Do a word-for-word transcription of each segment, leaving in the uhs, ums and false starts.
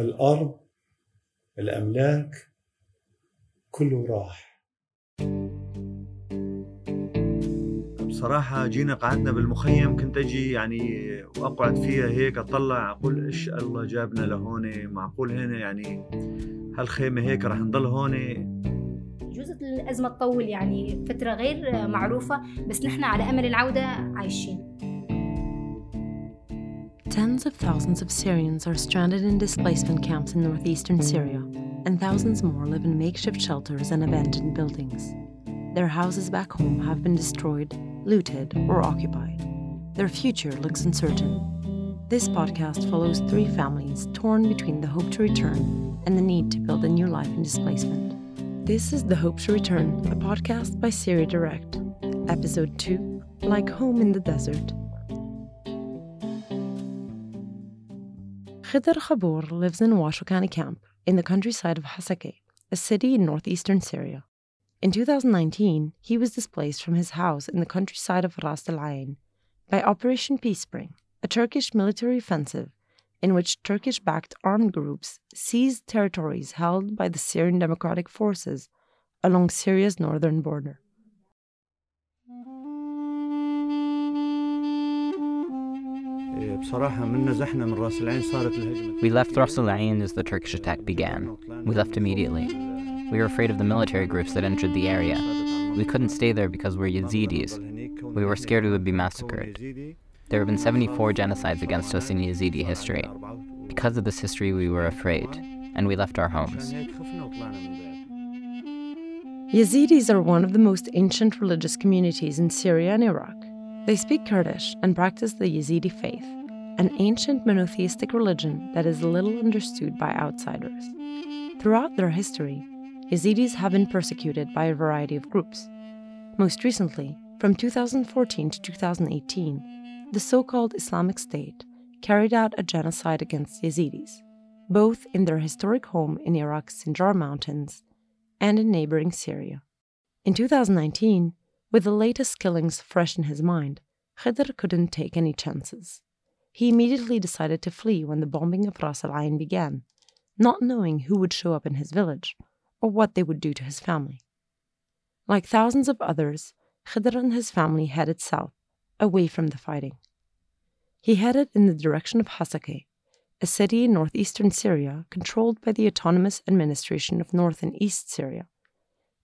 الأرض، الأملاك، كله راح. بصراحة جينا قعدنا بالمخيم، كنت أجي يعني وأقعد فيها هيك أطلع أقول إيش الله جابنا لهون، معقول هنا يعني هالخيمة هيك رح نضل هون؟ جوزت الأزمة تطول يعني فترة غير معروفة، بس نحن على أمل العودة عايشين. Tens of thousands of Syrians are stranded in displacement camps in northeastern Syria, and thousands more live in makeshift shelters and abandoned buildings. Their houses back home have been destroyed, looted, or occupied. Their future looks uncertain. This podcast follows three families torn between the hope to return and the need to build a new life in displacement. This is The Hope to Return, a podcast by Syria Direct. Episode two, Like Home in the Desert. Khedr Khabour lives in Washokani camp in the countryside of Hasakah, a city in northeastern Syria. In two thousand nineteen, he was displaced from his house in the countryside of Ras al-Ayn by Operation Peace Spring, a Turkish military offensive in which Turkish-backed armed groups seized territories held by the Syrian Democratic Forces along Syria's northern border. We left Ras al-Ayn as the Turkish attack began. We left immediately. We were afraid of the military groups that entered the area. We couldn't stay there because we're Yazidis. We were scared we would be massacred. There have been seventy-four genocides against us in Yazidi history. Because of this history, we were afraid, and we left our homes. Yazidis are one of the most ancient religious communities in Syria and Iraq. They speak Kurdish and practice the Yazidi faith, an ancient monotheistic religion that is little understood by outsiders. Throughout their history, Yazidis have been persecuted by a variety of groups. Most recently, from two thousand fourteen to two thousand eighteen, the so-called Islamic State carried out a genocide against Yazidis, both in their historic home in Iraq's Sinjar Mountains and in neighboring Syria. In two thousand nineteen, with the latest killings fresh in his mind, Khedr couldn't take any chances. He immediately decided to flee when the bombing of Ras al-Ayn began, not knowing who would show up in his village or what they would do to his family. Like thousands of others, Khedr and his family headed south, away from the fighting. He headed in the direction of Hasakah, a city in northeastern Syria controlled by the Autonomous Administration of North and East Syria,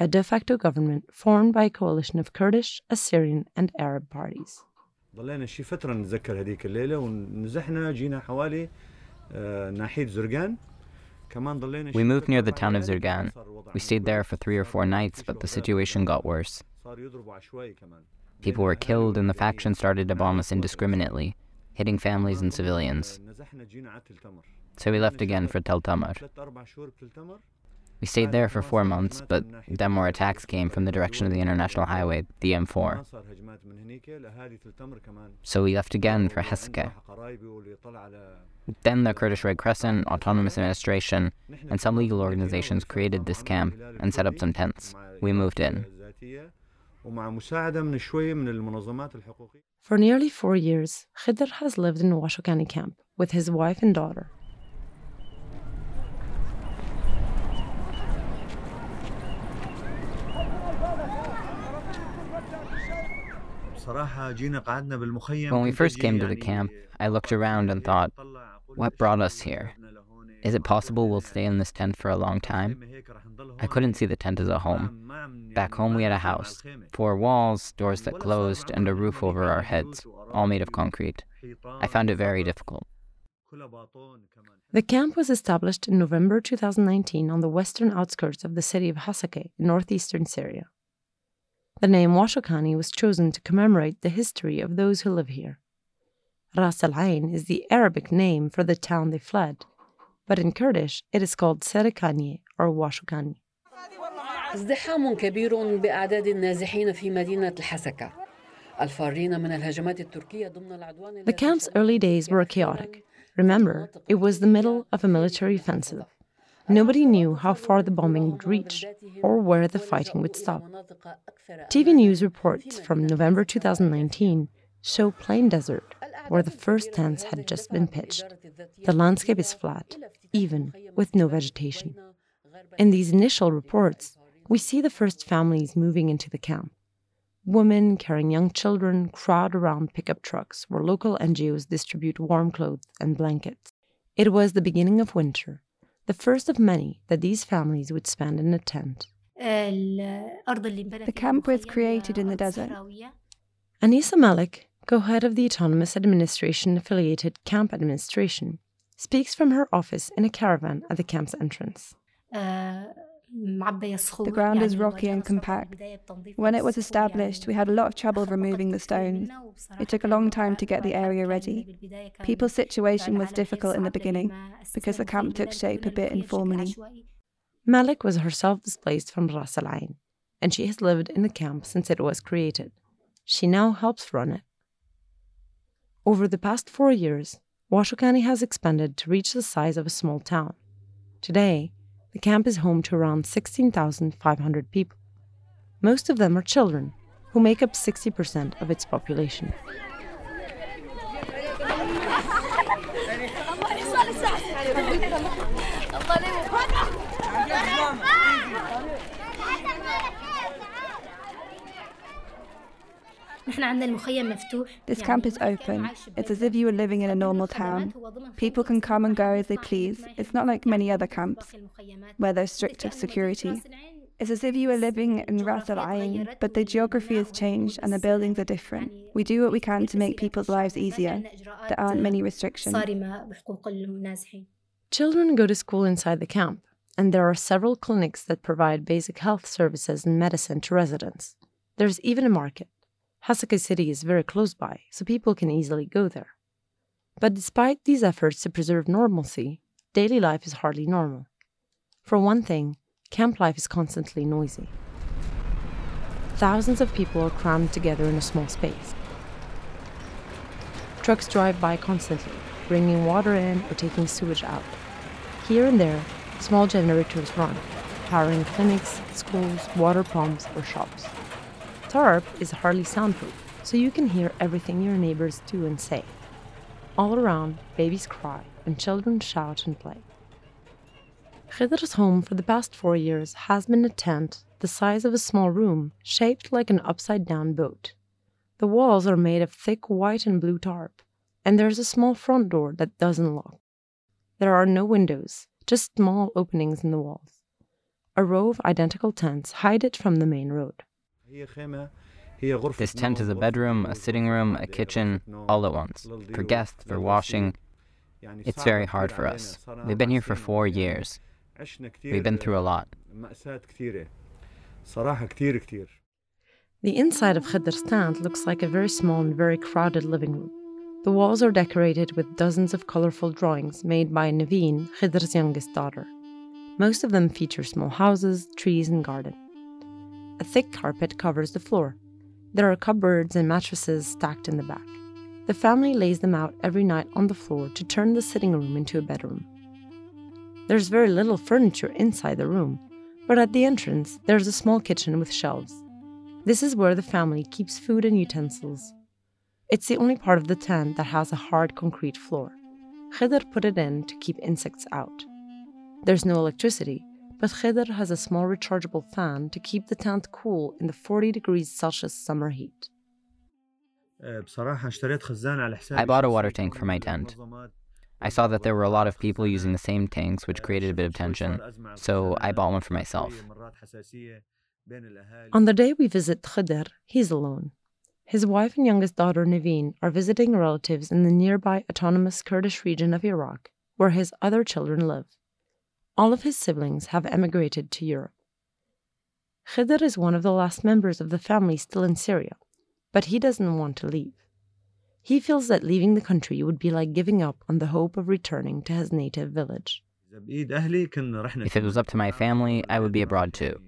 a de facto government formed by a coalition of Kurdish, Assyrian, and Arab parties. ضلينا شي فترة نتذكر هذيك الليلة ونزحنا جينا حوالي ناحية زرقان. كمان ضلينا. We moved near the town of Zirgan. We stayed there for three or four nights, but the situation got worse. People were killed, and the faction started to bomb us indiscriminately, hitting families and civilians. So we left again for Tel Tamar. We stayed there for four months, but then more attacks came from the direction of the international highway, the M four. So we left again for Heske. Then the Kurdish Red Crescent, Autonomous Administration, and some legal organizations created this camp and set up some tents. We moved in. For nearly four years, Khedr has lived in Washokani camp with his wife and daughter. When we first came to the camp, I looked around and thought, what brought us here? Is it possible we'll stay in this tent for a long time? I couldn't see the tent as a home. Back home we had a house, four walls, doors that closed, and a roof over our heads, all made of concrete. I found it very difficult. The camp was established in November two thousand nineteen on the western outskirts of the city of Hasakah in northeastern Syria. The name Washokani was chosen to commemorate the history of those who live here. Ras al-Ayn is the Arabic name for the town they fled, but in Kurdish it is called Serekani or Washokani. ازدحام كبير بأعداد النازحين في مدينة الحسكة. الفارين من الهجمات التركية ضمن العدوان. The camp's early days were chaotic. Remember, it was the middle of a military offensive. Nobody knew how far the bombing would reach or where the fighting would stop. T V news reports from November two thousand nineteen show plain desert, where the first tents had just been pitched. The landscape is flat, even with no vegetation. In these initial reports, we see the first families moving into the camp. Women carrying young children crowd around pickup trucks where local N G Os distribute warm clothes and blankets. It was the beginning of winter, the first of many that these families would spend in a tent. The camp was created in the desert. Anisa Malak, co-head of the Autonomous Administration-affiliated Camp Administration, speaks from her office in a caravan at the camp's entrance. Uh, The ground is rocky and compact. When it was established, we had a lot of trouble removing the stones. It took a long time to get the area ready. People's situation was difficult in the beginning because the camp took shape a bit informally. Malik was herself displaced from Ras al-Ayn, and she has lived in the camp since it was created. She now helps run it. Over the past four years, Washokani has expanded to reach the size of a small town. Today, the camp is home to around sixteen thousand five hundred people. Most of them are children, who make up sixty percent of its population. This camp is open. It's as if you were living in a normal town. People can come and go as they please. It's not like many other camps, where there's stricter security. It's as if you were living in Ras al-Ayn, but the geography has changed and the buildings are different. We do what we can to make people's lives easier. There aren't many restrictions. Children go to school inside the camp, and there are several clinics that provide basic health services and medicine to residents. There's even a market. Hasakah city is very close by, so people can easily go there. But despite these efforts to preserve normalcy, daily life is hardly normal. For one thing, camp life is constantly noisy. Thousands of people are crammed together in a small space. Trucks drive by constantly, bringing water in or taking sewage out. Here and there, small generators run, powering clinics, schools, water pumps, or shops. Tarp is hardly soundproof, so you can hear everything your neighbors do and say. All around, babies cry and children shout and play. Khedr's home for the past four years has been a tent the size of a small room, shaped like an upside-down boat. The walls are made of thick white and blue tarp, and there's a small front door that doesn't lock. There are no windows, just small openings in the walls. A row of identical tents hide it from the main road. This tent is a bedroom, a sitting room, a kitchen, all at once, for guests, for washing. It's very hard for us. We've been here for four years. We've been through a lot. The inside of Khedr's tent looks like a very small and very crowded living room. The walls are decorated with dozens of colorful drawings made by Naveen, Khedr's youngest daughter. Most of them feature small houses, trees, and gardens. A thick carpet covers the floor. There are cupboards and mattresses stacked in the back. The family lays them out every night on the floor to turn the sitting room into a bedroom. There's very little furniture inside the room, but at the entrance there's a small kitchen with shelves. This is where the family keeps food and utensils. It's the only part of the tent that has a hard concrete floor. Khedr put it in to keep insects out. There's no electricity, but Khedr has a small rechargeable fan to keep the tent cool in the forty degrees Celsius summer heat. I bought a water tank for my tent. I saw that there were a lot of people using the same tanks, which created a bit of tension, so I bought one for myself. On the day we visit Khedr, he's alone. His wife and youngest daughter Naveen are visiting relatives in the nearby autonomous Kurdish region of Iraq, where his other children live. All of his siblings have emigrated to Europe. Khedr is one of the last members of the family still in Syria, but he doesn't want to leave. He feels that leaving the country would be like giving up on the hope of returning to his native village. If it was up to my family, I would be abroad too.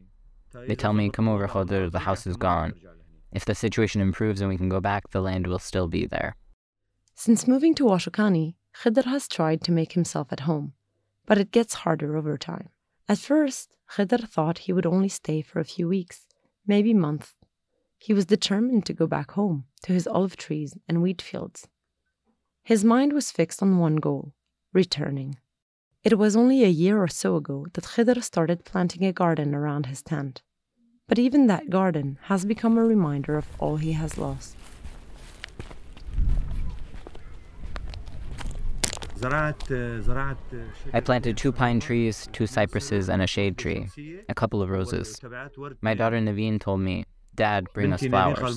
They tell me, come over Khedr, the house is gone. If the situation improves and we can go back, the land will still be there. Since moving to Washokani, Khedr has tried to make himself at home. But it gets harder over time. At first, Khedr thought he would only stay for a few weeks, maybe months. He was determined to go back home, to his olive trees and wheat fields. His mind was fixed on one goal, returning. It was only a year or so ago that Khedr started planting a garden around his tent. But even that garden has become a reminder of all he has lost. I planted two pine trees, two cypresses, and a shade tree, a couple of roses. My daughter Naveen told me, Dad, bring us flowers.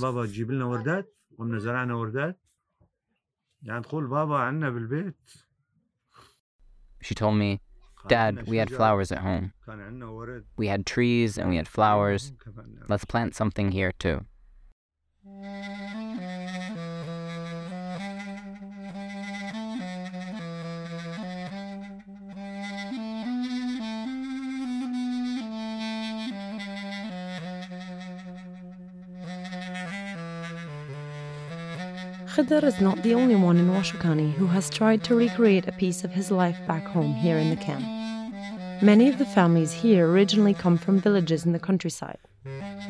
She told me, Dad, we had flowers at home. We had trees and we had flowers. Let's plant something here too. Khedr is not the only one in Washokani who has tried to recreate a piece of his life back home here in the camp. Many of the families here originally come from villages in the countryside.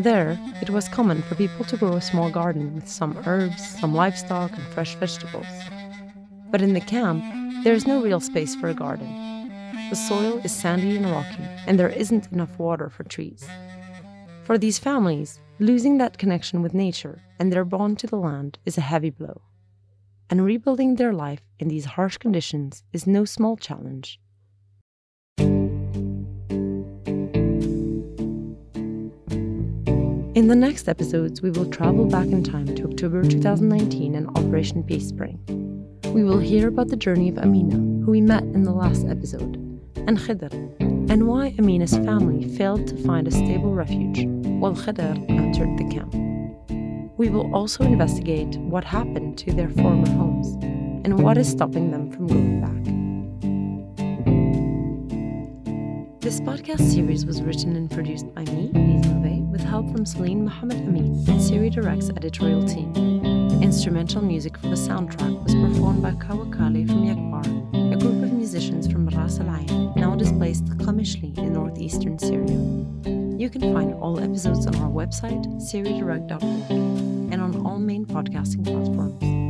There, it was common for people to grow a small garden with some herbs, some livestock, and fresh vegetables. But in the camp, there is no real space for a garden. The soil is sandy and rocky, and there isn't enough water for trees. For these families, losing that connection with nature and their bond to the land is a heavy blow. And rebuilding their life in these harsh conditions is no small challenge. In the next episodes, we will travel back in time to October twenty nineteen and Operation Peace Spring. We will hear about the journey of Amina, who we met in the last episode, and Khedr, and why Amina's family failed to find a stable refuge while Khedr entered the camp. We will also investigate what happened to their former homes and what is stopping them from going back. This podcast series was written and produced by me, Liz Novey, with help from Celine Mohamed Amin and Syria Direct's editorial team. Instrumental music for the soundtrack was performed by Kawakali from Yakbar, a group of musicians from Ras al-Ayn, now displaced to Qamishli in northeastern Syria. You can find all episodes on our website, syria direct dot org, and on all main podcasting platforms.